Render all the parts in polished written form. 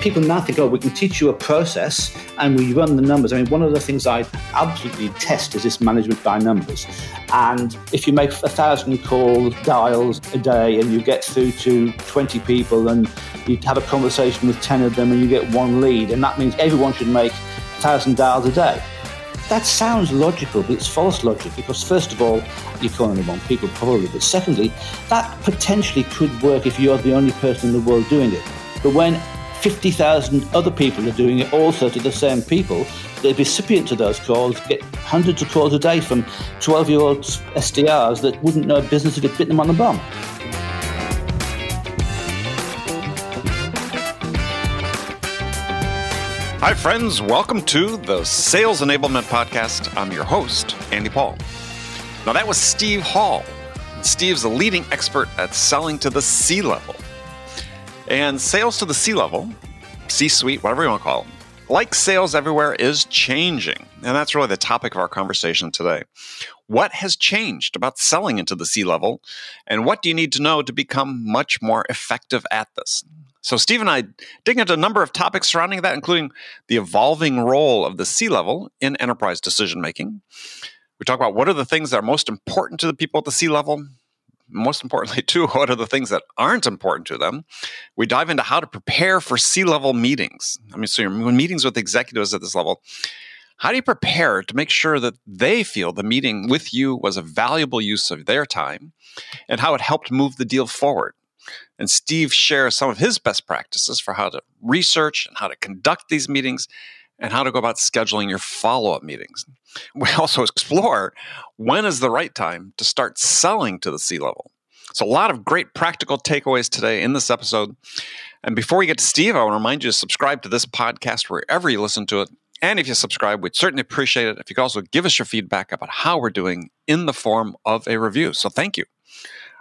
people now think, oh, we can teach you a process and we run the numbers. I mean, one of the things I absolutely test is this management by numbers. And if you make 1,000 call dials a day and you get through to 20 people and you have a conversation with 10 of them and you get one lead, and that means everyone should make 1,000 dials a day. That sounds logical, but it's false logic because, first of all, you're calling on people probably, but secondly, that potentially could work if you're the only person in the world doing it. But when 50,000 other people are doing it also to the same people, the recipient of those calls get hundreds of calls a day from 12-year-old SDRs that wouldn't know business if it bit them on the bum. Hi, friends. Welcome to the Sales Enablement Podcast. I'm your host, Andy Paul. Now, that was Steve Hall. Steve's a leading expert at selling to the C-level. And sales to the C-level, C-suite, whatever you want to call it, like sales everywhere, is changing. And that's really the topic of our conversation today. What has changed about selling into the C-level? And what do you need to know to become much more effective at this? So Steve and I dig into a number of topics surrounding that, including the evolving role of the C-level in enterprise decision-making. We talk about what are the things that are most important to the people at the C-level. Most importantly, too, what are the things that aren't important to them? We dive into how to prepare for C-level meetings. I mean, so your meetings with executives at this level, how do you prepare to make sure that they feel the meeting with you was a valuable use of their time and how it helped move the deal forward? And Steve shares some of his best practices for how to research and how to conduct these meetings and how to go about scheduling your follow-up meetings. We also explore when is the right time to start selling to the C-level. So a lot of great practical takeaways today in this episode. And before we get to Steve, I want to remind you to subscribe to this podcast wherever you listen to it. And if you subscribe, we'd certainly appreciate it if you could also give us your feedback about how we're doing in the form of a review. So thank you.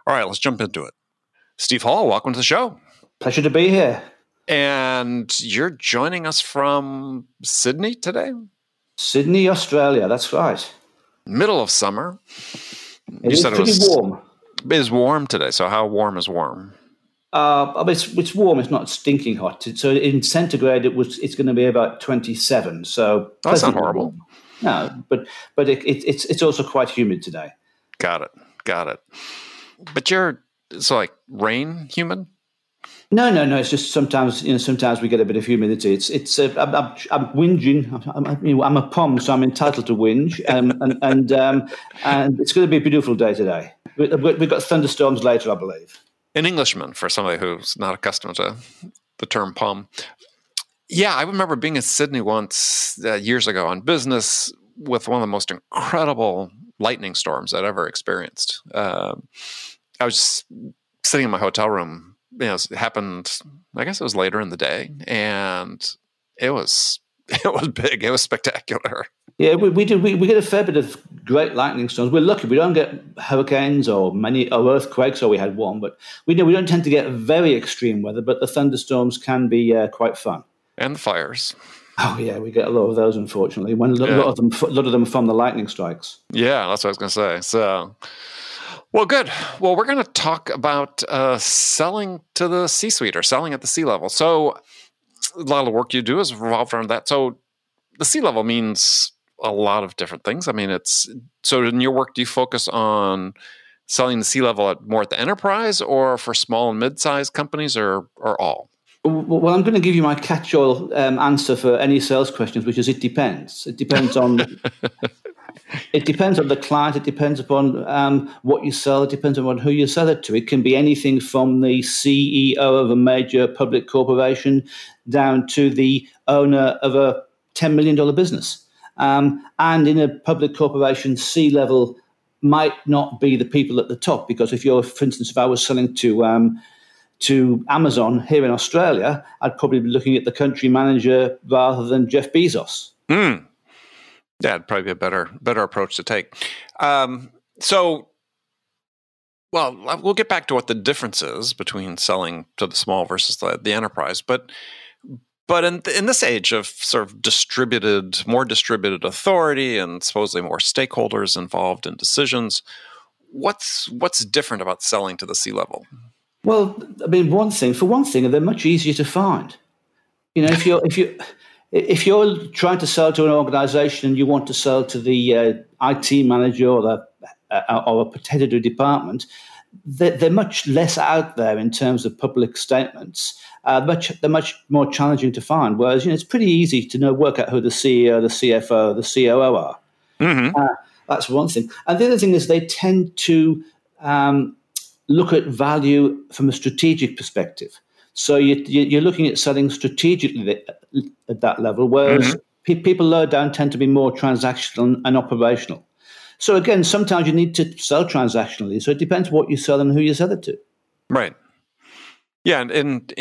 All right, let's jump into it. Steve Hall, welcome to the show. Pleasure to be here. And you're joining us from Sydney today? Sydney, Australia. That's right. Middle of summer. You said it was warm. It is warm today. So how warm is warm? It's warm. It's not stinking hot. So in centigrade, it's going to be about 27. So that's not horrible. Warm. No, but it's also quite humid today. Got it. But you're. So like rain, humid? No. It's just sometimes we get a bit of humidity. I'm whinging. I'm a POM, so I'm entitled to whinge. And it's going to be a beautiful day today. We've got thunderstorms later, I believe. An Englishman, for somebody who's not accustomed to the term POM. Yeah, I remember being in Sydney once years ago on business with one of the most incredible lightning storms I'd ever experienced. I was just sitting in my hotel room. It happened, I guess it was later in the day, and it was big. It was spectacular. Yeah, we get a fair bit of great lightning storms. We're lucky. We don't get hurricanes or earthquakes, or we had one, but we don't tend to get very extreme weather, but the thunderstorms can be quite fun. And the fires. Oh, yeah, we get a lot of those, unfortunately, a lot of them from the lightning strikes. Yeah, that's what I was going to say. So... Well, good. Well, we're going to talk about selling to the C-suite or selling at the C-level. So a lot of the work you do is revolved around that. So the C-level means a lot of different things. I mean, so in your work, do you focus on selling the C-level more at the enterprise or for small and mid-sized companies or all? Well, I'm going to give you my catch-all answer for any sales questions, which is it depends. It depends on... It depends on the client. It depends upon what you sell. It depends upon who you sell it to. It can be anything from the CEO of a major public corporation down to the owner of a $10 million business. And in a public corporation, C-level might not be the people at the top because for instance, if I was selling to Amazon here in Australia, I'd probably be looking at the country manager rather than Jeff Bezos. Mm. Yeah, it'd probably be a better approach to take. We'll get back to what the difference is between selling to the small versus the enterprise. But in this age of sort of more distributed authority and supposedly more stakeholders involved in decisions, what's different about selling to the C-level? Well, I mean, for one thing, they're much easier to find. You know, if you're trying to sell to an organization and you want to sell to the IT manager or a particular department, they're much less out there in terms of public statements. They're much more challenging to find. Whereas, you know, it's pretty easy to work out who the CEO, the CFO, the COO are. Mm-hmm. That's one thing. And the other thing is they tend to look at value from a strategic perspective. So you're looking at selling strategically at that level, whereas mm-hmm. people lower down tend to be more transactional and operational. So again, sometimes you need to sell transactionally. So it depends what you sell and who you sell it to. Right. Yeah, and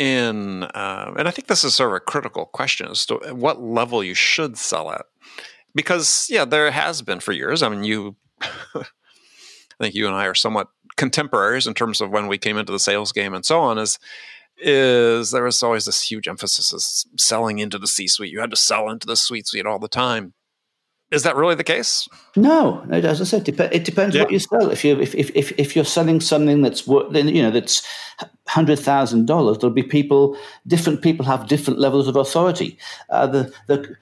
I think this is sort of a critical question as to what level you should sell at. Because, yeah, there has been for years. I mean, I think you and I are somewhat contemporaries in terms of when we came into the sales game and so on, is there was always this huge emphasis of selling into the C-suite. You had to sell into the C-suite all the time. Is that really the case? No, as I said, it depends what you sell. If you're selling something that's $100,000, there'll be different people have different levels of authority. The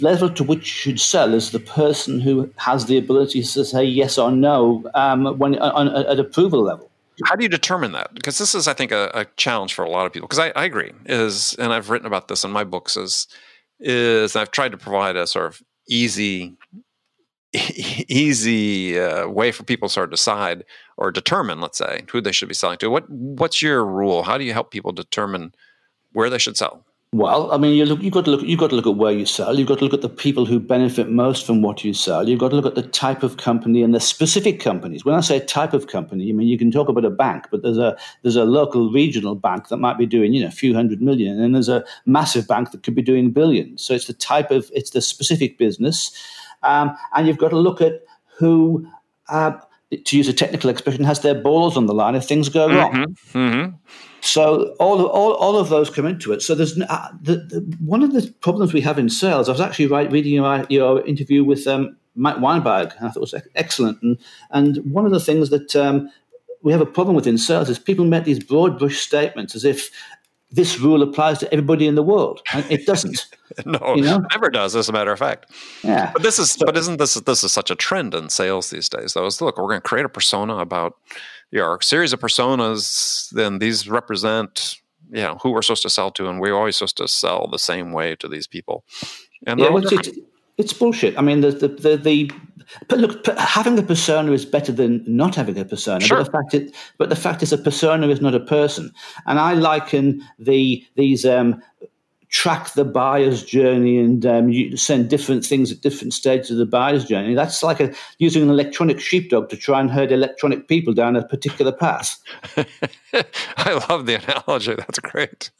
level to which you should sell is the person who has the ability to say yes or no at approval level. How do you determine that? Because this is, I think, a challenge for a lot of people. Because I agree and I've written about this in my books and I've tried to provide a sort of easy way for people to sort of decide or determine, let's say, who they should be selling to. What's your rule? How do you help people determine where they should sell? Well, I mean, you've got to look at where you sell. You've got to look at the people who benefit most from what you sell. You've got to look at the type of company and the specific companies. When I say type of company, I mean you can talk about a bank, but there's a local regional bank that might be doing a few $100 million, and there's a massive bank that could be doing billions. So it's the specific business, and you've got to look at who, to use a technical expression, has their balls on the line if things go wrong. Mm-hmm. So all of those come into it. So there's one of the problems we have in sales. I was actually reading your interview with Mike Weinberg, and I thought it was excellent. And one of the things that we have a problem with in sales is people make these broad brush statements as if this rule applies to everybody in the world, and it doesn't. No, it never does, as a matter of fact. Yeah. But isn't this such a trend in sales these days? Though, is look, we're going to create a persona about. Our series of personas, then these represent, who we're supposed to sell to, and we're always supposed to sell the same way to these people. And it's bullshit. I mean, but look, having a persona is better than not having a persona. Sure. But the fact is, a persona is not a person. And I liken these track the buyer's journey and you send different things at different stages of the buyer's journey. That's like using an electronic sheepdog to try and herd electronic people down a particular path. I love the analogy. That's great.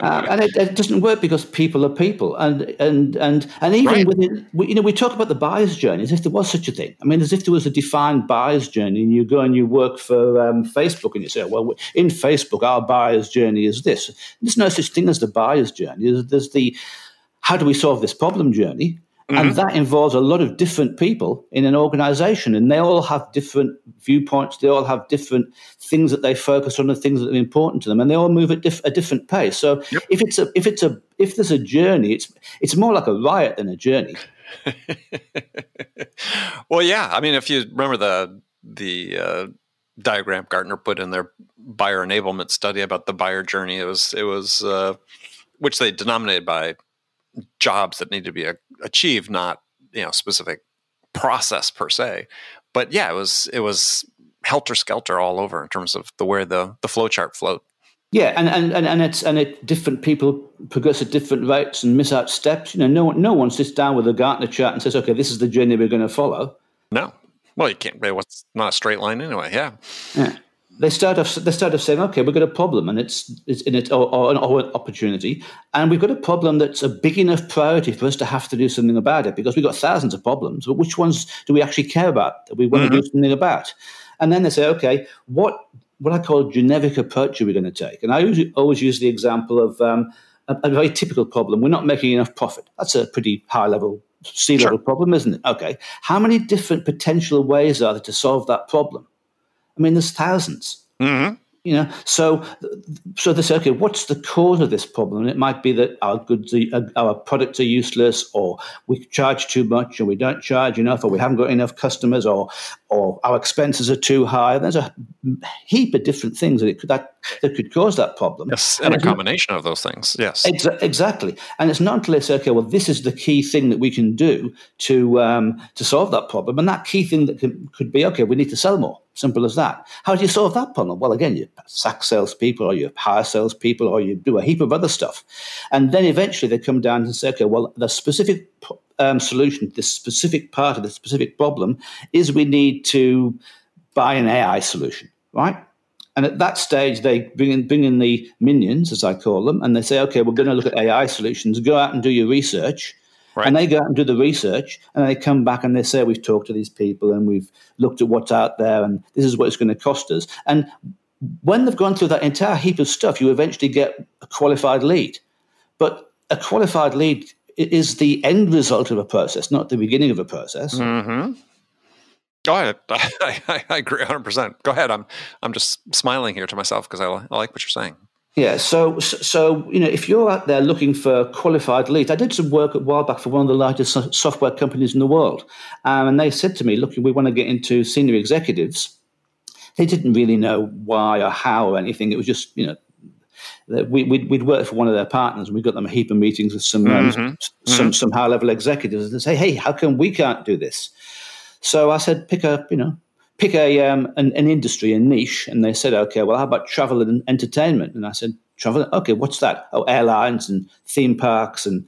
And it doesn't work because people are people. And even right. within, we talk about the buyer's journey as if there was such a thing. I mean, as if there was a defined buyer's journey and you go and you work for Facebook and you say, well, in Facebook, our buyer's journey is this. There's no such thing as the buyer's journey. There's the how do we solve this problem journey, mm-hmm. and that involves a lot of different people in an organization, and they all have different viewpoints, they all have different things that they focus on, the things that are important to them, and they all move at a different pace. So yep. If there's a journey, it's more like a riot than a journey. Well, yeah, I mean, if you remember the diagram Gartner put in their buyer enablement study about the buyer journey, it was which they denominated by jobs that need to be achieved, not specific process per se. But yeah, it was helter skelter all over in terms of the flowchart flowed. Yeah, and different people progress at different rates and miss out steps. No one sits down with a Gartner chart and says, "Okay, this is the journey we're going to follow." No, well, you can't. It's not a straight line anyway. Yeah. They start off saying, "Okay, we've got a problem, and it's an opportunity, and we've got a problem that's a big enough priority for us to have to do something about it because we've got thousands of problems. But which ones do we actually care about that we want mm-hmm. to do something about?" And then they say, "Okay, what I call generic approach are we going to take?" And I always use the example of a very typical problem: we're not making enough profit. That's a pretty high level, C-level problem, isn't it? Okay, how many different potential ways are there to solve that problem? I mean, there's thousands. Mm-hmm. You know, so they say, okay, what's the cause of this problem? And it might be that our goods, our products are useless, or we charge too much, or we don't charge enough, or we haven't got enough customers, or our expenses are too high. There's a heap of different things that could cause that problem. Yes, and a combination of those things. Yes, exactly. And it's not until they say, okay, well, this is the key thing that we can do to solve that problem, and that key thing that could be, okay, we need to sell more. Simple as that. How do you solve that problem? Well, again, you sack salespeople, or you hire salespeople, or you do a heap of other stuff. And then eventually they come down and say, okay, well, the specific solution, this specific part of the specific problem is we need to buy an AI solution, right? And at that stage, they bring in the minions, as I call them, and they say, okay, we're going to look at AI solutions. Go out and do your research. Right. And they go out and do the research, and they come back and they say, we've talked to these people and we've looked at what's out there, and this is what it's going to cost us. And when they've gone through that entire heap of stuff, you eventually get a qualified lead. But a qualified lead is the end result of a process, not the beginning of a process. Mm-hmm. Go ahead. I agree 100%. Go ahead. I'm just smiling here to myself because I like what you're saying. Yeah, so you know, if you're out there looking for qualified leads, I did some work a while back for one of the largest software companies in the world, and they said to me, "Look, we want to get into senior executives." They didn't really know why or how or anything. It was just, you know, we'd worked for one of their partners, and we got them a heap of meetings with some high level executives, and they say, "Hey, how come we can't do this?" So I said, pick an industry, a niche. And they said, okay, well, how about travel and entertainment? And I said, travel, okay, what's that? Oh, airlines and theme parks and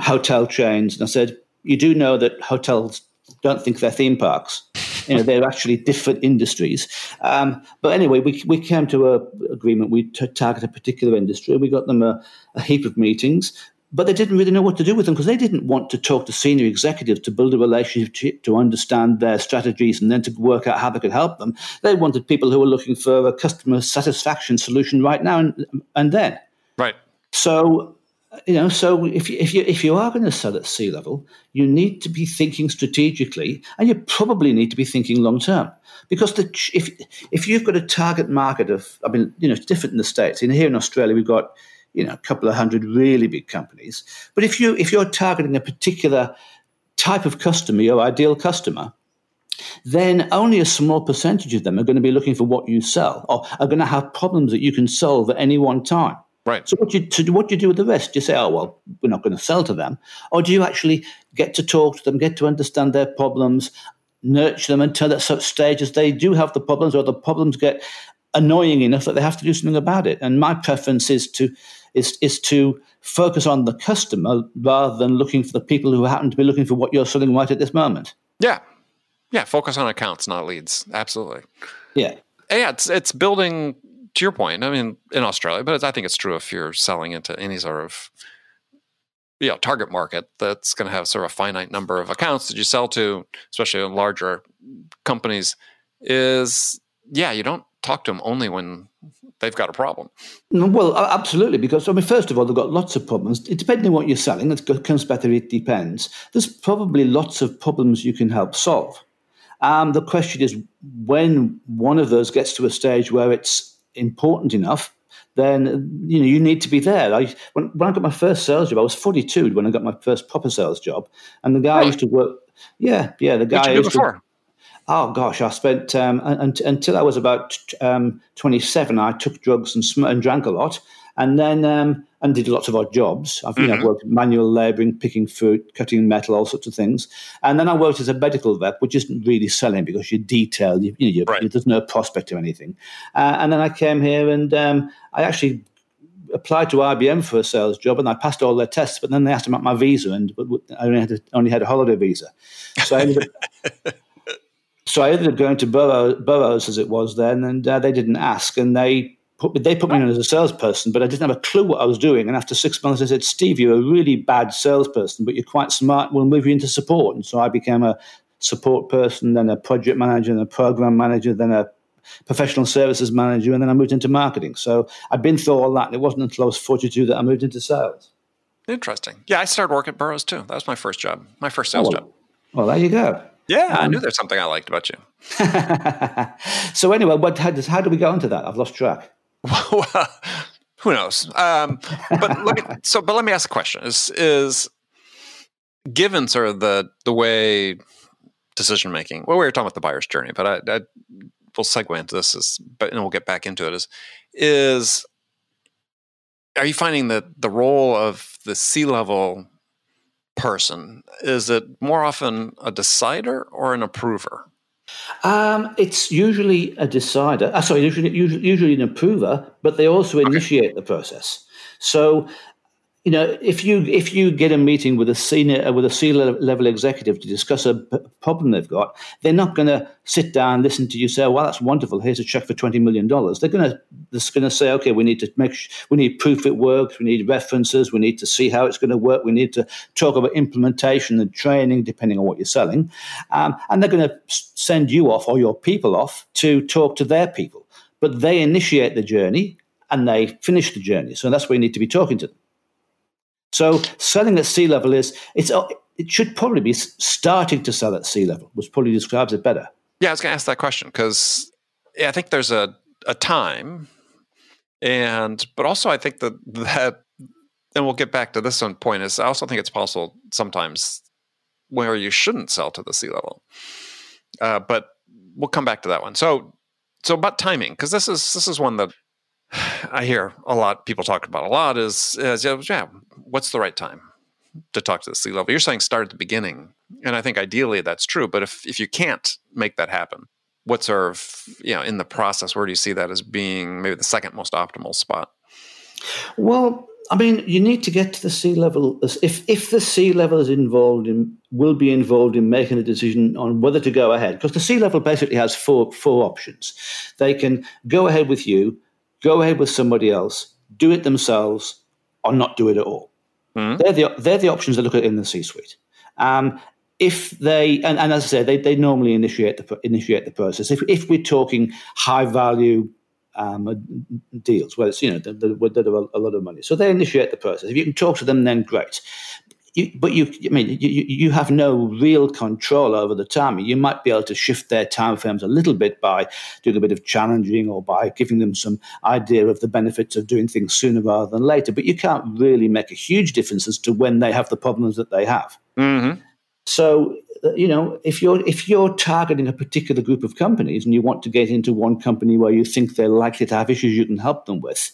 hotel chains. And I said, you do know that hotels don't think they're theme parks. You know, they're actually different industries. But anyway, we came to an agreement. We target a particular industry. We got them a heap of meetings. But they didn't really know what to do with them because they didn't want to talk to senior executives to build a relationship, to understand their strategies, and then to work out how they could help them. They wanted people who were looking for a customer satisfaction solution right now and then. Right. So, you know, so if you are going to sell at sea level, you need to be thinking strategically, and you probably need to be thinking long term, because if you've got a target market of, I mean, you know, it's different in the States. In here in Australia, we've got, you know, a couple of hundred really big companies. But if you're targeting a particular type of customer, your ideal customer, then only a small percentage of them are going to be looking for what you sell, or are going to have problems that you can solve at any one time. Right. So what do you do with the rest? Do you say, oh, well, we're not going to sell to them? Or do you actually get to talk to them, get to understand their problems, nurture them until at such stage as they do have the problems, or the problems get annoying enough that they have to do something about it? And my preference is to focus on the customer rather than looking for the people who happen to be looking for what you're selling right at this moment. Yeah. Yeah, focus on accounts, not leads. Absolutely. Yeah. And yeah, it's building, to your point, I mean, in Australia, but I think it's true if you're selling into any sort of, you know, target market that's going to have sort of a finite number of accounts that you sell to, especially in larger companies, is, yeah, you don't talk to them only when they've got a problem. Well, absolutely, because, I mean, first of all, they've got lots of problems. It depends on what you're selling. It comes back to it depends. There's probably lots of problems you can help solve. The question is, when one of those gets to a stage where it's important enough, then, you know, you need to be there. When I got my first sales job, I was 42 when I got my first proper sales job, and the guy used to work. Yeah, the guy used to. Oh, gosh, I spent until I was about 27, I took drugs and drank a lot, and then and did lots of odd jobs. I've worked manual labouring, picking fruit, cutting metal, all sorts of things. And then I worked as a medical vet, which isn't really selling because you're detailed. Right. There's no prospect or anything. And then I came here, and I actually applied to IBM for a sales job, and I passed all their tests, but then they asked about my visa, and I only had a holiday visa. So I ended up... So I ended up going to Burroughs, as it was then, and they didn't ask. And they put me in as a salesperson, but I didn't have a clue what I was doing. And after 6 months, they said, Steve, you're a really bad salesperson, but you're quite smart. We'll move you into support. And so I became a support person, then a project manager, then a program manager, then a professional services manager, and then I moved into marketing. So I've been through all that, and it wasn't until I was 42 that I moved into sales. Interesting. Yeah, I started work at Burroughs too. That was my first job, my first sales job. Well, there you go. Yeah, I knew there's something I liked about you. So anyway, how do we get onto that? I've lost track. Well, who knows? But let me ask a question: Is given sort of the way decision making? Well, we were talking about the buyer's journey, but I will segue into this. And we'll get back into it. Are you finding that the role of the C-level person, is it more often a decider or an approver? It's usually a decider. Usually an approver, but they also initiate the process. So, you know, if you get a meeting with a C-level executive to discuss a problem they've got, they're not going to sit down, listen to you, say, "Well, that's wonderful. Here's a check for $20 million." They're going to say, "Okay, we need to we need proof it works. We need references. We need to see how it's going to work. We need to talk about implementation and training, depending on what you're selling." And they're going to send you off or your people off to talk to their people, but they initiate the journey and they finish the journey. So that's where you need to be talking to them. So selling at sea level it should probably be starting to sell at sea level, which probably describes it better. Yeah, I was going to ask that question because I think there's a time, but also I think that and we'll get back to this one point is I also think it's possible sometimes where you shouldn't sell to the sea level, but we'll come back to that one. So about timing, because this is one that I hear a lot, people talk about a lot is what's the right time to talk to the C-level? You're saying start at the beginning. And I think ideally that's true. But if you can't make that happen, what sort of, in the process, where do you see that as being maybe the second most optimal spot? Well, I mean, you need to get to the C-level. If the C-level will be involved in making a decision on whether to go ahead, because the C-level basically has four options. They can go ahead with you, go ahead with somebody else, do it themselves, or not do it at all. Mm-hmm. They're the options they look at in the C-suite. If they and as I say, they normally initiate the process. If we're talking high value deals, where it's they do a lot of money, so they initiate the process. If you can talk to them, then great. You have no real control over the timing. You might be able to shift their timeframes a little bit by doing a bit of challenging or by giving them some idea of the benefits of doing things sooner rather than later. But you can't really make a huge difference as to when they have the problems that they have. Mm-hmm. So, if you're targeting a particular group of companies and you want to get into one company where you think they're likely to have issues you can help them with,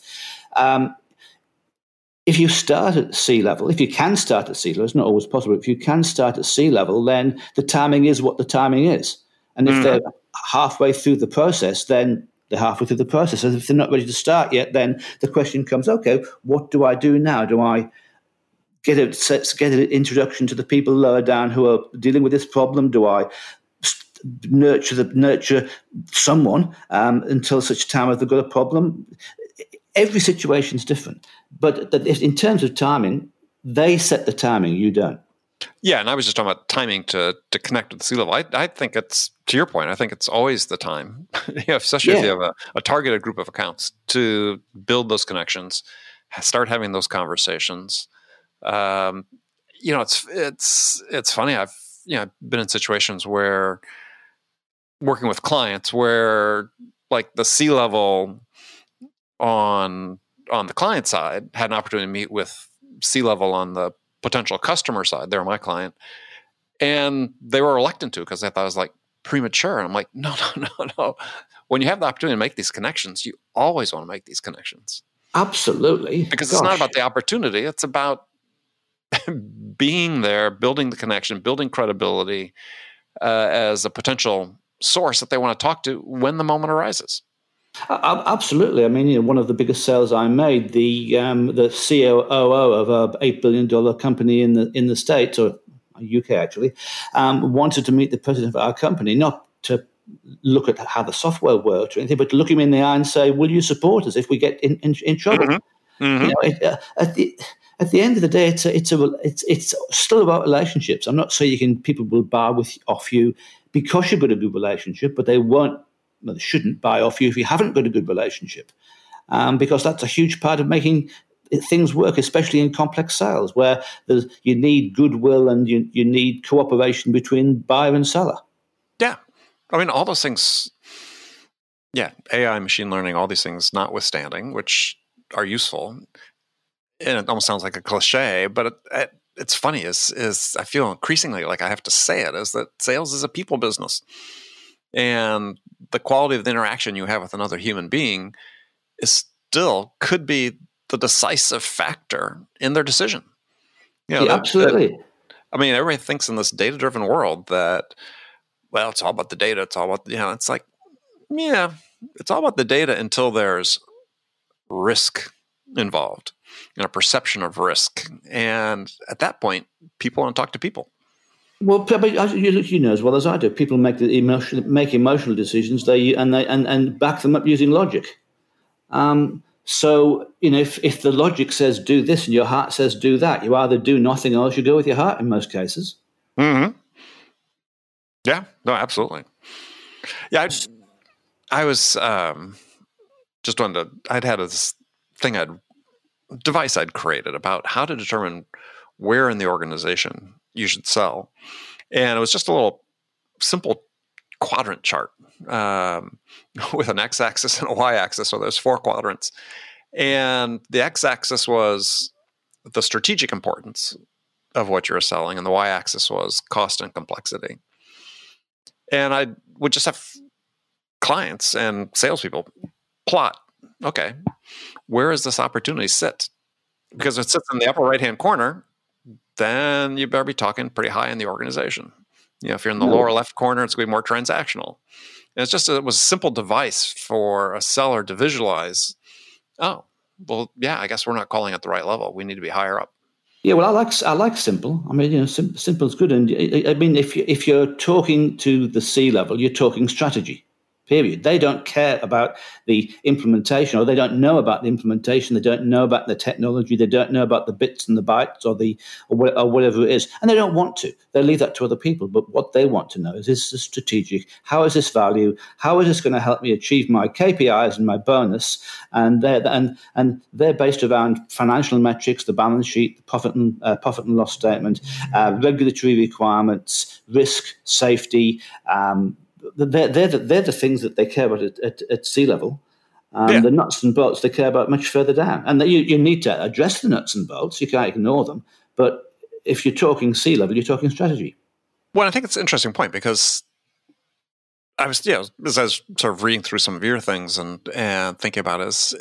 if you start at sea level, if you can start at sea level, it's not always possible. If you can start at sea level, then the timing is what the timing is. And if they're halfway through the process, then they're halfway through the process. And if they're not ready to start yet, then the question comes, okay, what do I do now? Do I get an introduction to the people lower down who are dealing with this problem? Do I nurture someone until such time as they've got a problem? Every situation is different, but in terms of timing, they set the timing, you don't. Yeah, and I was just talking about timing to connect with the C-level. I think it's, to your point, I think it's always the time, especially if you have a targeted group of accounts, to build those connections, start having those conversations. It's funny. I've been in situations where working with clients where like the C-level on the client side, had an opportunity to meet with C-level on the potential customer side. They're my client. And they were reluctant to because they thought it was like premature. And I'm like, no. When you have the opportunity to make these connections, you always want to make these connections. Absolutely. Because It's not about the opportunity. It's about being there, building the connection, building credibility as a potential source that they want to talk to when the moment arises. Absolutely. I mean, one of the biggest sales I made, the COO of a $8 billion company in the States, or UK actually, wanted to meet the president of our company, not to look at how the software worked or anything, but to look him in the eye and say, "Will you support us if we get in trouble?" Mm-hmm. Mm-hmm. At the end of the day, it's still about relationships. I'm not saying people will buy off you because you've got a good relationship, but they won't. Well, they shouldn't buy off you if you haven't got a good relationship, because that's a huge part of making things work, especially in complex sales, where you need goodwill and you need cooperation between buyer and seller. Yeah. I mean, all those things, yeah, AI, machine learning, all these things notwithstanding, which are useful. And it almost sounds like a cliche, but it's funny, is I feel increasingly like I have to say it, is that sales is a people business. And the quality of the interaction you have with another human being is still could be the decisive factor in their decision. You know, yeah, absolutely. I mean, everybody thinks in this data-driven world that, well, it's all about the data. It's all about, you know, it's like, yeah, it's all about the data until there's risk involved, you know, perception of risk. And at that point, people want to talk to people. Well, but you know as well as I do, people make emotional decisions. They back them up using logic. So you know, if the logic says do this and your heart says do that, you either do nothing or else you go with your heart in most cases. Mm-hmm. Yeah. No. Absolutely. Yeah. I was just wanted to. I'd had this thing, device I'd created about how to determine where in the organization you should sell. And it was just a little simple quadrant chart with an x-axis and a y-axis. So there's four quadrants. And the x-axis was the strategic importance of what you were selling, and the y-axis was cost and complexity. And I would just have clients and salespeople plot, okay, where does this opportunity sit? Because it sits in the upper right-hand corner, then you better be talking pretty high in the organization. You know, if you're in the lower left corner, it's going to be more transactional. And it's just, it was a simple device for a seller to visualize, oh, well, yeah, I guess we're not calling at the right level. We need to be higher up. Yeah, well, I like simple. I mean, you know, simple is good. And I mean, if you're talking to the C-level, you're talking strategy, period. They don't care about the implementation, or they don't know about the implementation. They don't know about the technology. They don't know about the bits and the bytes or whatever it is. And they don't want to. They leave that to other people. But what they want to know is this strategic? How is this value? How is this going to help me achieve my KPIs and my bonus? And they're based around financial metrics, the balance sheet, the profit and loss statement, regulatory requirements, risk, safety, they're the things that they care about at sea level. The nuts and bolts they care about much further down. And you need to address the nuts and bolts. You can't ignore them. But if you're talking sea level, you're talking strategy. Well, I think it's an interesting point, because as I was sort of reading through some of your things and thinking about this,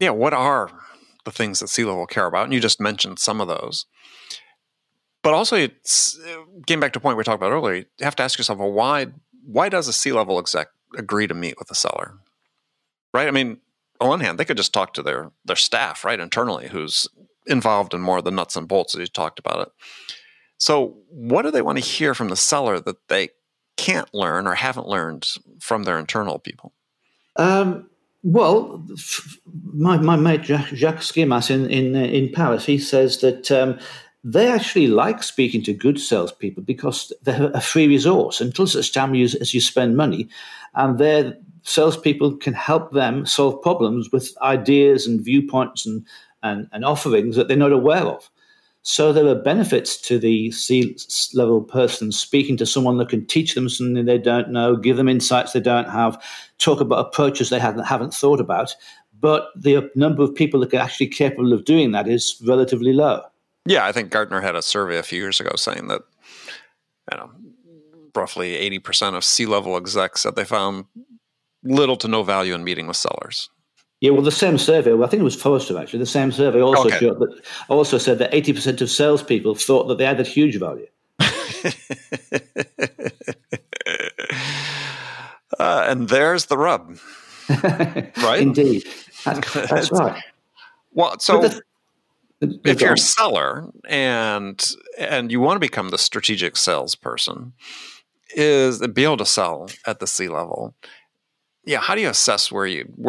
what are the things that sea level care about? And you just mentioned some of those. But also, it's getting back to a point we talked about earlier, you have to ask yourself, well, why does a C-level exec agree to meet with a seller? Right? I mean, on one hand, they could just talk to their staff, right, internally, who's involved in more of the nuts and bolts that you talked about it. So what do they want to hear from the seller that they can't learn or haven't learned from their internal people? Well, my mate Jacques Schimas in Paris, he says that they actually like speaking to good salespeople because they're a free resource until such time as you spend money, and their salespeople can help them solve problems with ideas and viewpoints and offerings that they're not aware of. So there are benefits to the C-level person speaking to someone that can teach them something they don't know, give them insights they don't have, talk about approaches they haven't thought about. But the number of people that are actually capable of doing that is relatively low. Yeah, I think Gartner had a survey a few years ago saying that, you know, roughly 80% of C-level execs said they found little to no value in meeting with sellers. Yeah, well, the same survey, I think it was Forrester actually, the same survey also said that 80% of salespeople thought that they added huge value. And there's the rub, right? Indeed. That's right. Well, so if you're a seller and you want to become the strategic salesperson, is be able to sell at the C level. Yeah, how do you assess where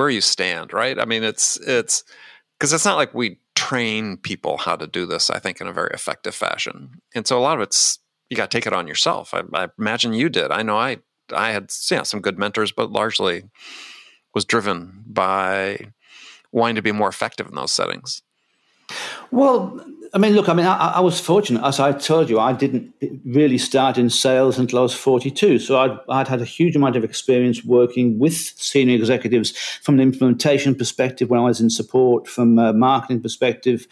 you stand, right? I mean, it's because it's not like we train people how to do this, I think, in a very effective fashion. And so a lot of it's you got to take it on yourself. I imagine you did. I know I had some good mentors, but largely was driven by wanting to be more effective in those settings? Well, I mean, look, I was fortunate. As I told you, I didn't really start in sales until I was 42. So I'd had a huge amount of experience working with senior executives from an implementation perspective when I was in support, from a marketing perspective.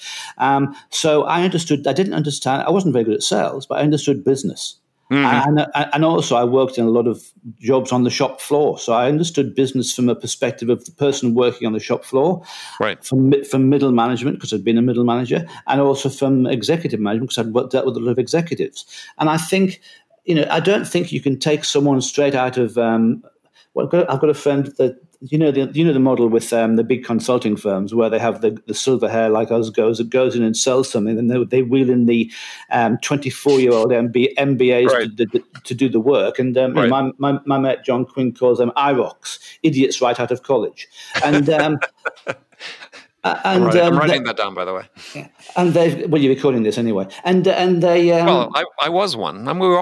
So I wasn't very good at sales, but I understood business. Mm-hmm. And also I worked in a lot of jobs on the shop floor. So I understood business from a perspective of the person working on the shop floor, right? From middle management, because I'd been a middle manager, and also from executive management, because I'd dealt with a lot of executives. And I think, I don't think you can take someone straight out of I've got a friend that, the model with the big consulting firms where they have the silver hair like us goes in and sells something, and they wheel in the 24-year-old MBAs right. to do the work. And right. my mate John Quinn calls them IROCs, idiots right out of college. And I'm writing that down, by the way. Yeah. And you're recording this anyway. And they. Well, I was one. I mean, we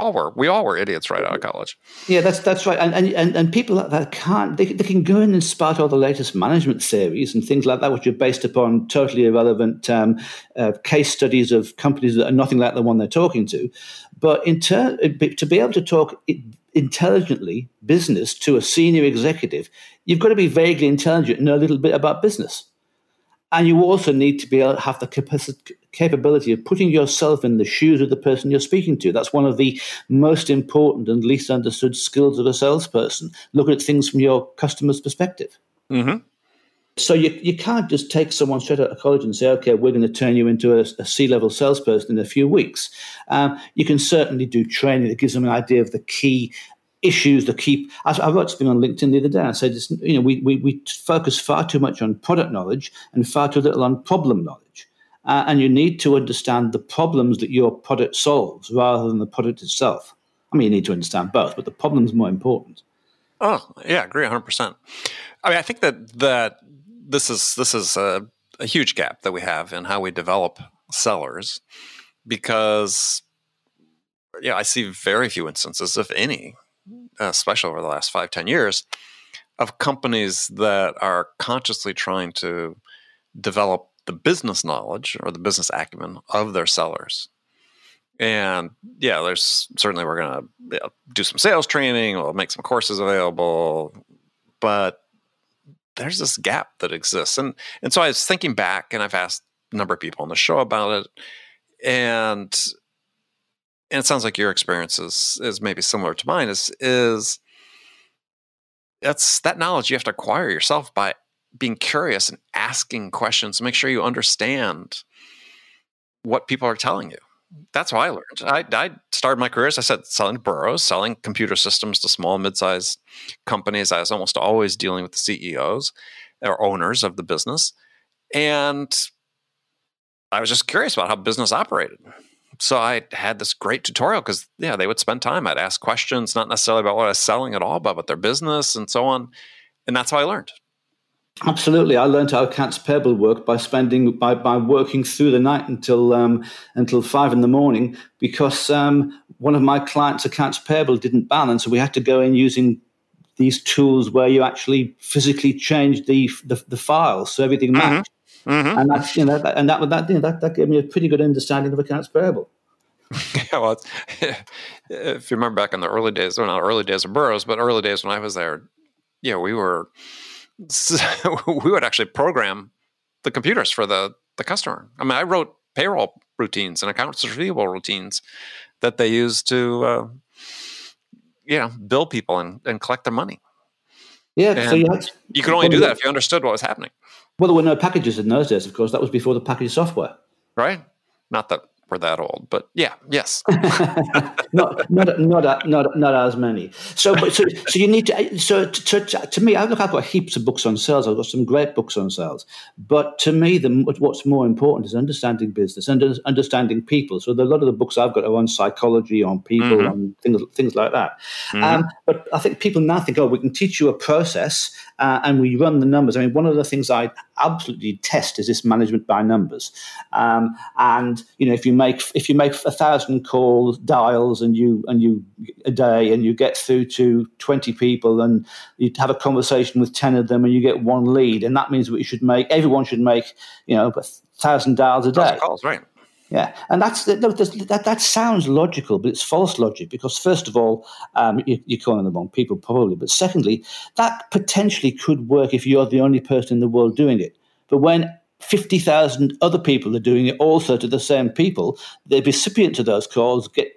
all were idiots right out of college. Yeah, that's right. And people like that they can go in and spout all the latest management theories and things like that, which are based upon totally irrelevant case studies of companies that are nothing like the one they're talking to. But to be able to talk intelligently business to a senior executive, you've got to be vaguely intelligent and know a little bit about business. And you also need to be able to have the capability of putting yourself in the shoes of the person you're speaking to. That's one of the most important and least understood skills of a salesperson, looking at things from your customer's perspective. Mm-hmm. So you can't just take someone straight out of college and say, okay, we're going to turn you into a C-level salesperson in a few weeks. You can certainly do training that gives them an idea of the key issues that keep. I wrote something on LinkedIn the other day. I said, we focus far too much on product knowledge and far too little on problem knowledge. And you need to understand the problems that your product solves rather than the product itself. I mean, you need to understand both, but the problem's more important. Oh yeah, I agree 100%. I mean, I think that this is a huge gap that we have in how we develop sellers, because I see very few instances, if any, especially over the last 5-10 years, of companies that are consciously trying to develop the business knowledge or the business acumen of their sellers. And there's certainly, we're going to do some sales training, we'll make some courses available, but there's this gap that exists. And so I was thinking back, and I've asked a number of people on the show about it, and it sounds like your experience is maybe similar to mine, is that's that knowledge you have to acquire yourself by being curious and asking questions to make sure you understand what people are telling you. That's what I learned. I started my career, as I said, selling to Burroughs, selling computer systems to small, mid-sized companies. I was almost always dealing with the CEOs or owners of the business. And I was just curious about how business operated. So I had this great tutorial because, they would spend time. I'd ask questions, not necessarily about what I was selling at all, but about their business and so on. And that's how I learned. Absolutely. I learned how accounts payable worked by working through the night until 5 a.m, because one of my clients' accounts payable didn't balance. So we had to go in using these tools where you actually physically change the files so everything matched. Mm-hmm. Mm-hmm. And that gave me a pretty good understanding of accounts payable. Yeah, well, if you remember back in the early days, well, not early days of Burroughs, but early days when I was there, we would actually program the computers for the customer. I mean, I wrote payroll routines and accounts receivable routines that they used to, bill people and collect their money. Yeah, and so you could only do that if you understood what was happening. Well, there were no packages in those days, of course. That was before the package software. Right. Not that we're that old, but yeah, yes. not as many. So you need to. So to me, I've got heaps of books on sales. I've got some great books on sales. But to me, what's more important is understanding business and understanding people. So a lot of the books I've got are on psychology, on people, mm-hmm. on things like that. Mm-hmm. But I think people now think, we can teach you a process and we run the numbers. I mean, one of the things I absolutely test is this management by numbers. And you know, if you make 1,000 calls, dials, and you a day, and you get through to 20 people, and you have a conversation with 10 of them, and you get one lead, and that means that everyone should make 1,000 dials a day. 1,000 calls, right? Yeah, and that sounds logical, but it's false logic because, first of all, you're calling the wrong people probably, but secondly, that potentially could work if you're the only person in the world doing it. But when 50,000 other people are doing it also to the same people, the recipient of those calls get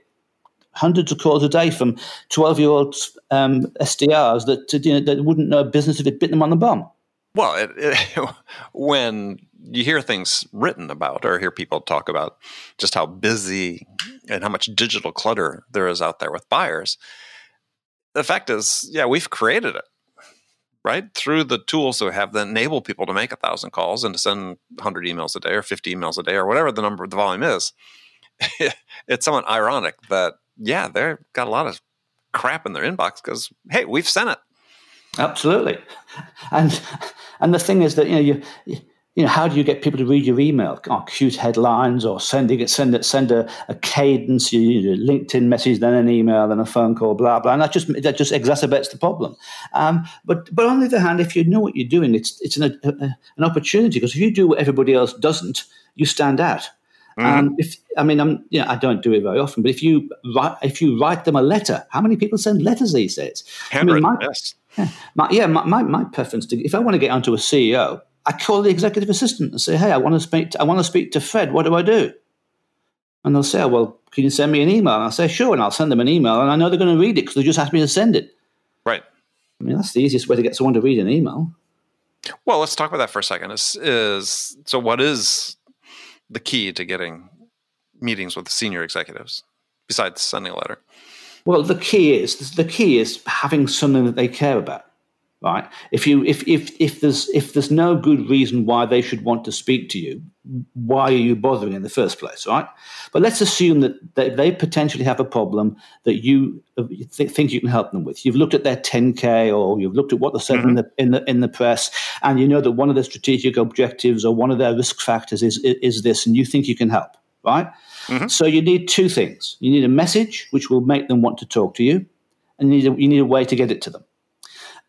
hundreds of calls a day from 12-year-old SDRs that wouldn't know business if it bit them on the bum. Well, when you hear things written about or hear people talk about just how busy and how much digital clutter there is out there with buyers, the fact is, yeah, we've created it, right? Through the tools that we have that enable people to make 1,000 calls and to send 100 emails a day or 50 emails a day or whatever the number, the volume is. It's somewhat ironic that, yeah, they've got a lot of crap in their inbox because, hey, we've sent it. Absolutely. And the thing is that, you know, how do you get people to read your email? Oh, cute headlines or send a cadence, you know, LinkedIn message, then an email, then a phone call, blah, blah. And that just exacerbates the problem. But on the other hand, if you know what you're doing, it's an opportunity because if you do what everybody else doesn't, you stand out. Mm-hmm. I don't do it very often, but if you write them a letter, how many people send letters these days? Handwritten, yes. My preference, if I want to get onto a CEO, I call the executive assistant and say, hey, I want to speak to Fred. What do I do? And they'll say, oh, well, can you send me an email? And I'll say, sure, and I'll send them an email. And I know they're going to read it because they just asked me to send it. Right. I mean, that's the easiest way to get someone to read an email. Well, let's talk about that for a second. So what is the key to getting meetings with the senior executives besides sending a letter? Well, the key is having something that they care about, right? If there's no good reason why they should want to speak to you, why are you bothering in the first place, right? But let's assume that they potentially have a problem that you think you can help them with. You've looked at their 10K, or you've looked at what they said in the press, and you know that one of their strategic objectives or one of their risk factors is this, and you think you can help, right? Mm-hmm. So you need two things. You need a message which will make them want to talk to you, and you need a way to get it to them.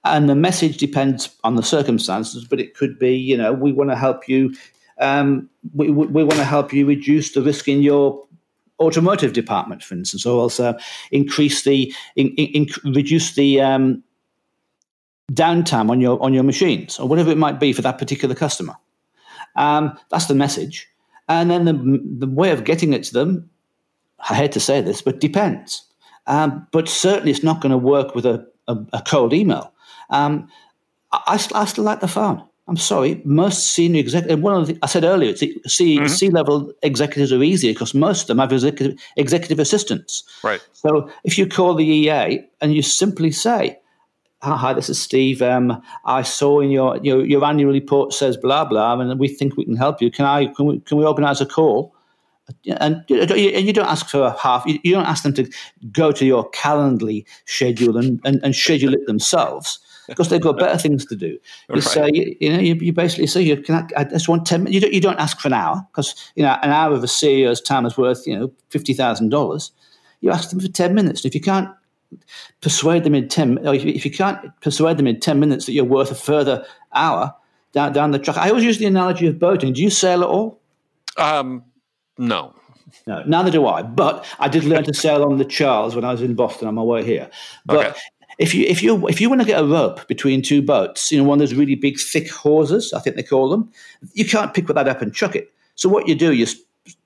And the message depends on the circumstances, but it could be, you know, we want to help you. We want to help you reduce the risk in your automotive department, for instance, or also reduce the downtime on your machines, or whatever it might be for that particular customer. That's the message. And then the way of getting it to them, I hate to say this, but depends. But certainly it's not going to work with a cold email. I still like the phone. I'm sorry, most senior executives, one of the things I said earlier, C-level executives are easier because most of them have executive assistants. Right. So if you call the EA and you simply say, oh, hi, this is Steve. I saw in your annual report says blah blah, and we think we can help you. Can we organise a call? And you don't ask for a half. You don't ask them to go to your Calendly schedule and schedule it themselves because they've got better things to do. You basically say, I just want 10 minutes. You don't ask for an hour because an hour of a CEO's time is worth $50,000. You ask them for 10 minutes, and if you can't persuade them in 10 or if you can't persuade them in 10 minutes that you're worth a further hour down the track. I always use the analogy of boating. Do you sail at all? No, neither do I, but I did learn to sail on the Charles when I was in Boston on my way here. But okay. If you want to get a rope between two boats, one of those really big thick hawsers, I think they call them, you can't pick that up and chuck it. So what you do, you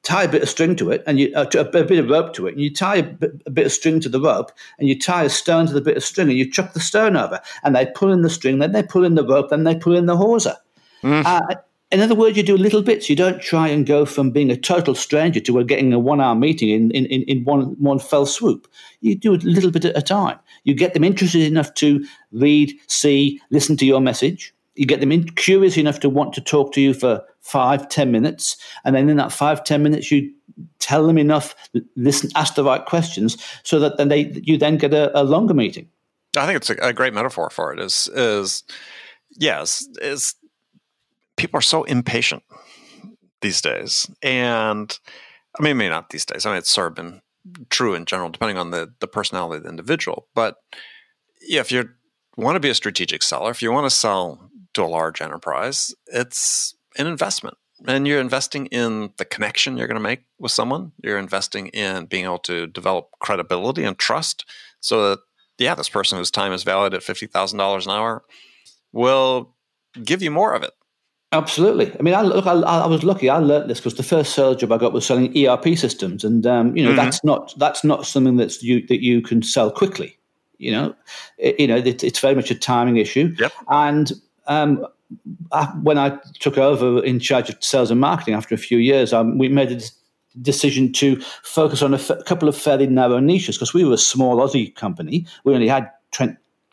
tie a bit of string to it, and a bit of rope to it, and you tie a bit of string to the rope, and you tie a stone to the bit of string, and you chuck the stone over, and they pull in the string, then they pull in the rope, then they pull in the hawser. Mm. In other words, you do little bits. You don't try and go from being a total stranger to getting a one-hour meeting in one fell swoop. You do a little bit at a time. You get them interested enough to read, see, listen to your message. You get them curious enough to want to talk to you for 5-10 minutes, and then in that 5-10 minutes, you tell them enough, listen, ask the right questions, so that then you get a longer meeting. I think it's a great metaphor for it. Is yes, is people are so impatient these days. And I mean, maybe not these days. I mean, it's sort of been true in general, depending on the personality of the individual. But yeah, if you want to be a strategic seller, if you want to sell to a large enterprise, it's an investment. And you're investing in the connection you're going to make with someone. You're investing in being able to develop credibility and trust so that, yeah, this person whose time is valued at $50,000 an hour will give you more of it. Absolutely. I mean, I was lucky. I learned this because the first sales job I got was selling ERP systems, and that's not something that you can sell quickly. It's very much a timing issue. Yep. And when I took over in charge of sales and marketing after a few years, we made a decision to focus on a couple of fairly narrow niches because we were a small Aussie company. We only had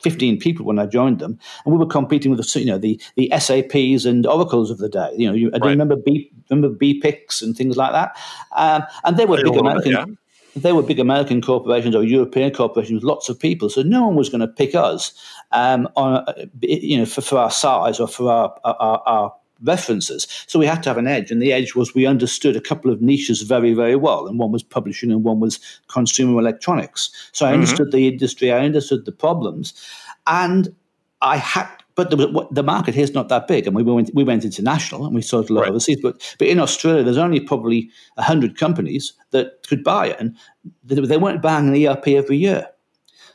15 people when I joined them, and we were competing with the SAPs and Oracles of the day. I remember BPICs and things like that, and they were big American. Yeah. They were big American corporations or European corporations with lots of people, so no one was going to pick us for our size or for our references. So we had to have an edge, and the edge was we understood a couple of niches very, very well, and one was publishing and one was consumer electronics. So I understood the industry, I understood the problems, and I had. But the market here is not that big, and we went international and we sold a lot overseas. But in Australia, there's only probably 100 companies that could buy it, and they weren't buying an ERP every year.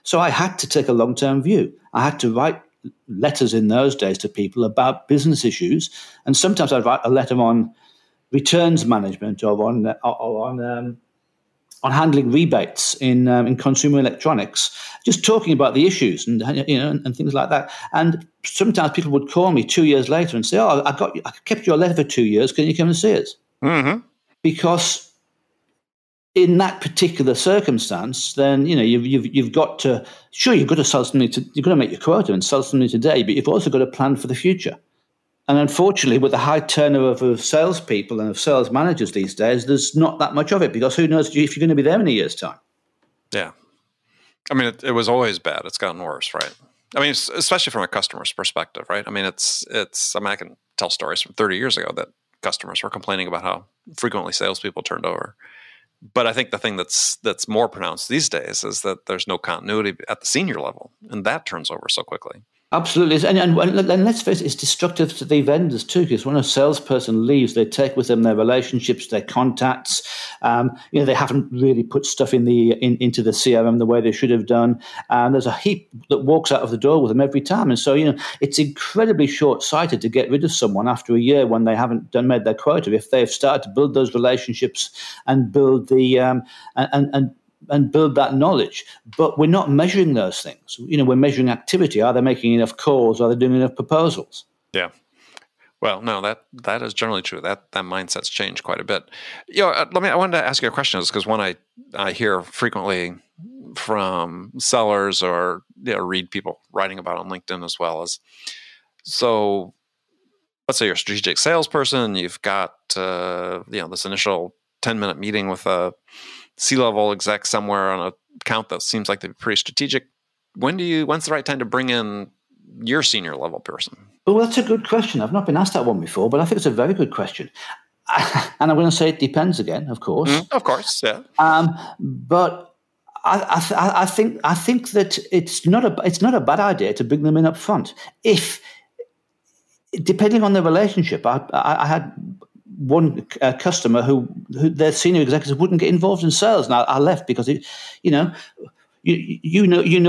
So I had to take a long-term view. I had to write letters in those days to people about business issues, and sometimes I'd write a letter on returns management or on handling rebates in consumer electronics, just talking about the issues and things like that. And sometimes people would call me 2 years later and say, "Oh, I kept your letter for 2 years. Can you come and see us?" Mm-hmm. Because in that particular circumstance, then you've got to sell something. You've got to make your quota and sell something today, but you've also got to plan for the future. And unfortunately, with the high turnover of salespeople and of sales managers these days, there's not that much of it, because who knows if you're going to be there in a year's time. Yeah. I mean, it was always bad. It's gotten worse, right? I mean, especially from a customer's perspective, right? I mean, I can tell stories from 30 years ago that customers were complaining about how frequently salespeople turned over. But I think the thing that's more pronounced these days is that there's no continuity at the senior level, and that turns over so quickly. Absolutely. And let's face it, it's destructive to the vendors too, because when a salesperson leaves, they take with them their relationships, their contacts. They haven't really put stuff into the CRM the way they should have done. And there's a heap that walks out of the door with them every time. And so, it's incredibly short-sighted to get rid of someone after a year when they haven't made their quota. If they've started to build those relationships and build the and build that knowledge, but we're not measuring those things. We're measuring activity. Are they making enough calls? Are they doing enough proposals? Yeah. Well, no, that is generally true. That mindset's changed quite a bit. I wanted to ask you a question, because one I hear frequently from sellers, or read people writing about on LinkedIn as well. Is, so let's say you're a strategic salesperson. You've got this initial 10-minute meeting with a C-level exec somewhere on a count that seems like they're pretty strategic. When's the right time to bring in your senior level person? Well, that's a good question. I've not been asked that one before, but I think it's a very good question. And I'm going to say it depends again, of course. Of course, yeah. But I think that it's not a bad idea to bring them in up front, if depending on the relationship. I had one customer who their senior executive wouldn't get involved in sales, and I left because you know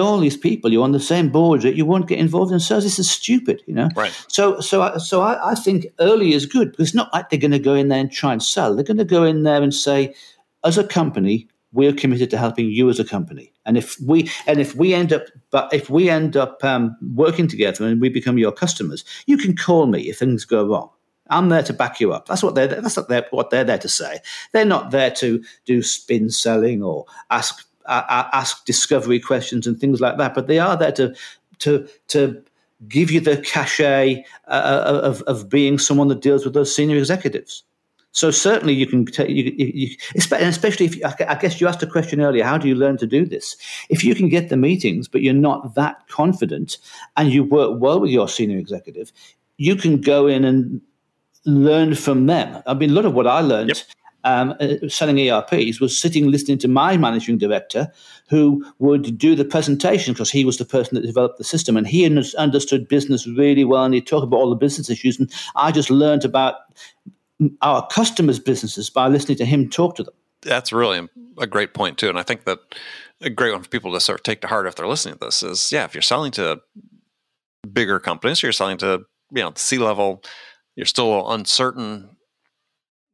all these people, you're on the same board, that you won't get involved in sales. This is stupid, Right. So I think early is good, because it's not like they're going to go in there and try and sell. They're going to go in there and say, as a company, we're committed to helping you as a company, and if we end up working together and we become your customers, you can call me if things go wrong. I'm there to back you up. That's what they're there to say. They're not there to do spin selling or ask discovery questions and things like that. But they are there to give you the cachet of being someone that deals with those senior executives. So certainly you can take, especially if you, I guess you asked a question earlier, how do you learn to do this? If you can get the meetings, but you're not that confident and you work well with your senior executive, you can go in and learn from them. I mean, a lot of what I learned selling ERPs was sitting listening to my managing director who would do the presentation because he was the person that developed the system and he understood business really well and he'd talk about all the business issues. And I just learned about our customers' businesses by listening to him talk to them. That's really a great point too. And I think that a great one for people to sort of take to heart if they're listening to this is, yeah, if you're selling to bigger companies, you're selling to, you know, the C-level, you're still uncertain.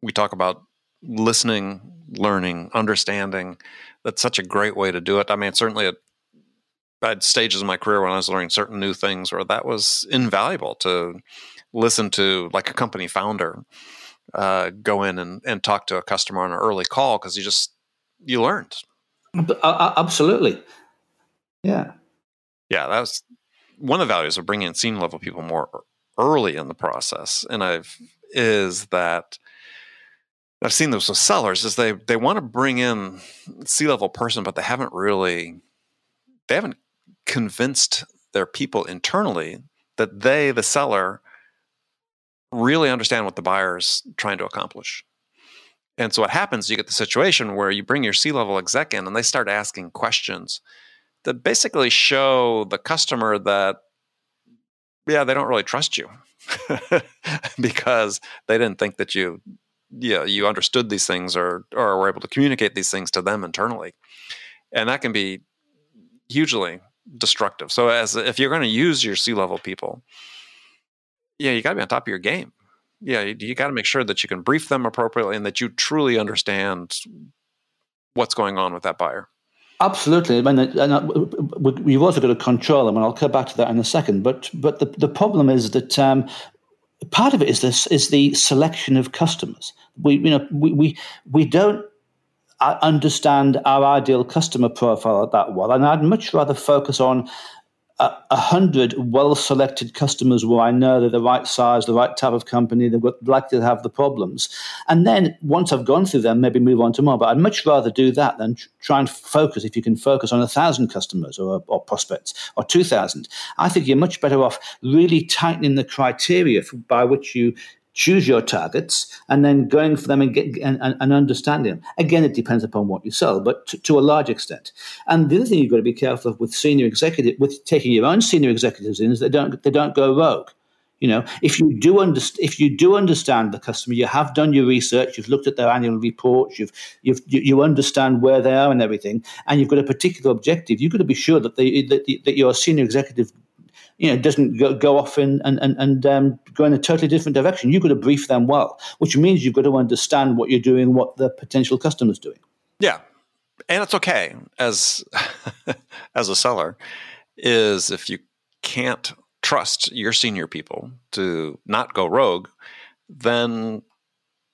We talk about listening, learning, understanding. That's such a great way to do it. I mean, certainly I had stages in my career when I was learning certain new things where that was invaluable to listen to, like a company founder. Go in and talk to a customer on an early call because you learned. Absolutely. Yeah. Yeah, that was one of the values of bringing in senior level people more early in the process. And I've seen this with sellers is they want to bring in C-level person, but they haven't convinced their people internally that the seller, really understand what the buyer's trying to accomplish. And so what happens, you get the situation where you bring your C-level exec in and they start asking questions that basically show the customer that, yeah, they don't really trust you because they didn't think that you understood these things or were able to communicate these things to them internally. And that can be hugely destructive. So if you're going to use your C-level people, yeah, you got to be on top of your game. Yeah, you got to make sure that you can brief them appropriately and that you truly understand what's going on with that buyer. Absolutely. And you've also got to control them, and I'll come back to that in a second. But the problem is that part of it is the selection of customers. We don't understand our ideal customer profile that well, and I'd much rather focus on 100 well-selected customers where I know they're the right size, the right type of company, they're likely to have the problems. And then once I've gone through them, maybe move on to more. But I'd much rather do that than try and focus, if you can focus on 1,000 customers or prospects or 2,000. I think you're much better off really tightening the criteria by which you choose your targets and then going for them and understanding them. Again, it depends upon what you sell, but to a large extent. And the other thing you've got to be careful of with taking your own senior executives in is they don't go rogue. You know, if you do understand the customer, you have done your research, you've looked at their annual reports, you understand where they are and everything, and you've got a particular objective, you've got to be sure that your senior executive, you know, doesn't go off and go in a totally different direction. You've got to brief them well, which means you've got to understand what you're doing, what the potential customer's doing. Yeah, and it's okay as a seller is if you can't trust your senior people to not go rogue, then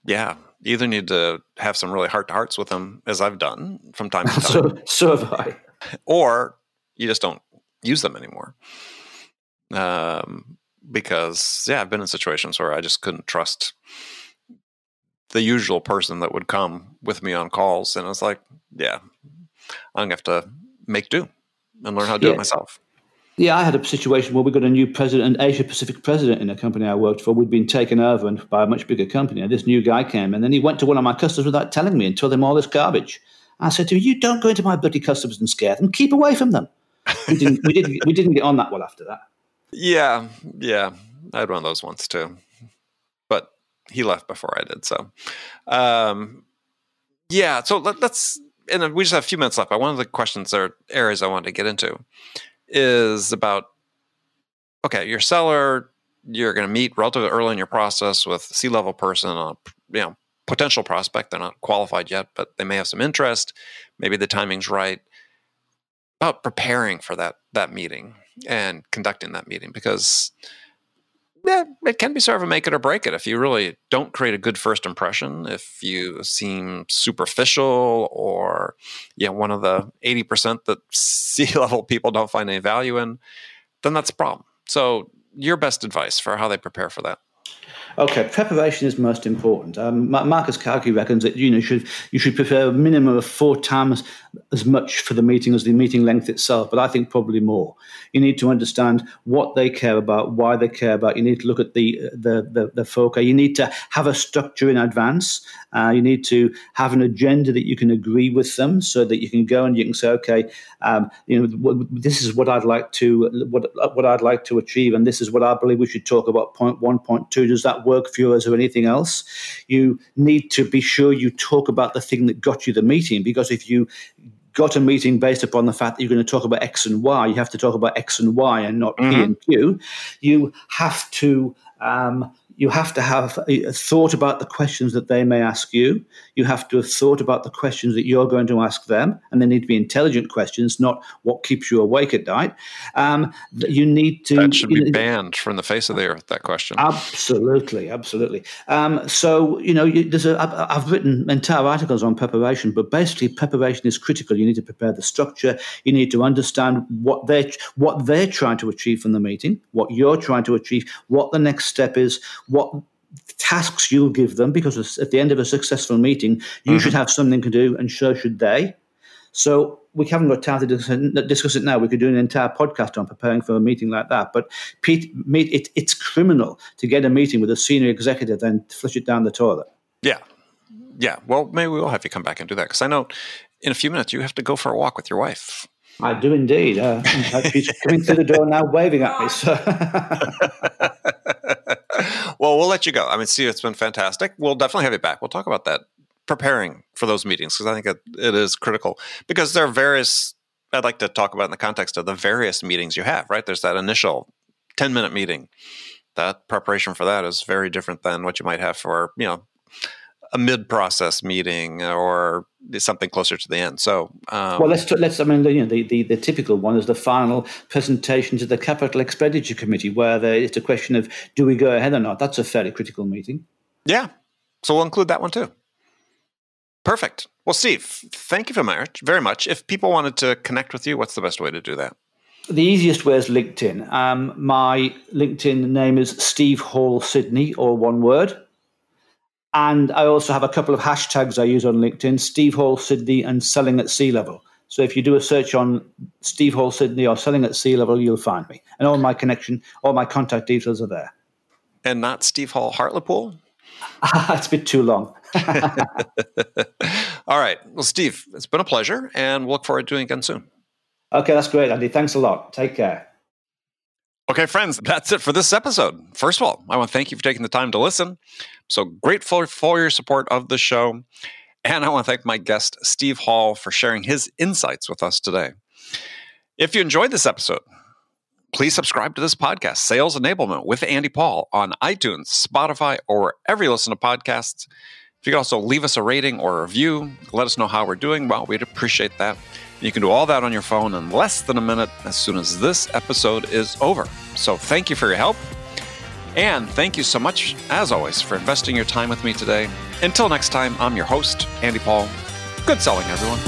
yeah, you either need to have some really heart-to-hearts with them, as I've done from time to time. so have I. Or you just don't use them anymore. Because yeah, I've been in situations where I just couldn't trust the usual person that would come with me on calls. And I was like, yeah, I'm going to have to make do and learn how to do it myself. Yeah, I had a situation where we got a new president, an Asia Pacific president in a company I worked for. We'd been taken over by a much bigger company. And this new guy came and then he went to one of my customers without telling me and told them all this garbage. I said to him, you don't go into my bloody customers and scare them. Keep away from them. We didn't get on that well after that. Yeah. I had one of those ones too. But he left before I did. So, yeah. So let's, and we just have a few minutes left. But one of the questions or areas I wanted to get into is about, okay, your seller, you're going to meet relatively early in your process with a C-level person on a potential prospect. They're not qualified yet, but they may have some interest. Maybe the timing's right. About preparing for that meeting and conducting that meeting because it can be sort of a make it or break it. If you really don't create a good first impression, if you seem superficial or one of the 80% that C-level people don't find any value in, then that's a problem. So your best advice for how they prepare for that? Okay, preparation is most important. Marcus Carkey reckons that you should prepare a minimum of 4 times as much for the meeting as the meeting length itself, but I think probably more. You need to understand what they care about, why they care about. You need to look at the focus. You need to have a structure in advance. You need to have an agenda that you can agree with them, so that you can go and you can say, okay, this is what I'd like to what I'd like to achieve, and this is what I believe we should talk about. Point 1, point 2. Does that work for you, or anything else? You need to be sure you talk about the thing that got you the meeting, because if you got a meeting based upon the fact that you're going to talk about X and Y, you have to talk about X and Y and not P and Q. You have to. You have to have thought about the questions that they may ask you. You have to have thought about the questions that you're going to ask them, and they need to be intelligent questions, not what keeps you awake at night. You need to... That should be banned from the face of the earth, that question. Absolutely, absolutely. I've written entire articles on preparation, but basically preparation is critical. You need to prepare the structure. You need to understand what they're trying to achieve from the meeting, what you're trying to achieve, what the next step is, what tasks you'll give them, because at the end of a successful meeting, you should have something to do, and so should they. So we haven't got time to discuss it now. We could do an entire podcast on preparing for a meeting like that. But it's criminal to get a meeting with a senior executive then flush it down the toilet. Yeah. Yeah. Well, maybe we'll have you come back and do that, because I know in a few minutes you have to go for a walk with your wife. I do indeed. She's coming through the door now waving at me. So. Well, we'll let you go. I mean, Steve, it's been fantastic. We'll definitely have you back. We'll talk about that, preparing for those meetings, because I think it is critical, because there are various, I'd like to talk about in the context of the various meetings you have, right? There's that initial 10-minute meeting. That preparation for that is very different than what you might have for, a mid-process meeting or something closer to the end. So, the typical one is the final presentation to the Capital Expenditure Committee, where it's a question of do we go ahead or not. That's a fairly critical meeting. Yeah, so we'll include that one too. Perfect. Well, Steve, thank you very much. If people wanted to connect with you, what's the best way to do that? The easiest way is LinkedIn. My LinkedIn name is Steve Hall Sydney, all one word. And I also have a couple of hashtags I use on LinkedIn, Steve Hall Sydney and Selling at Sea Level. So if you do a search on Steve Hall Sydney or Selling at Sea Level, you'll find me. And all my contact details are there. And not Steve Hall Hartlepool? It's a bit too long. All right. Well, Steve, it's been a pleasure, and we'll look forward to doing it again soon. Okay, that's great, Andy. Thanks a lot. Take care. Okay, friends, that's it for this episode. First of all, I want to thank you for taking the time to listen. I'm so grateful for your support of the show. And I want to thank my guest, Steve Hall, for sharing his insights with us today. If you enjoyed this episode, please subscribe to this podcast, Sales Enablement with Andy Paul, on iTunes, Spotify, or wherever you listen to podcasts. If you could also leave us a rating or a review, let us know how we're doing. Well, we'd appreciate that. You can do all that on your phone in less than a minute as soon as this episode is over. So thank you for your help. And thank you so much, as always, for investing your time with me today. Until next time, I'm your host, Andy Paul. Good selling, everyone.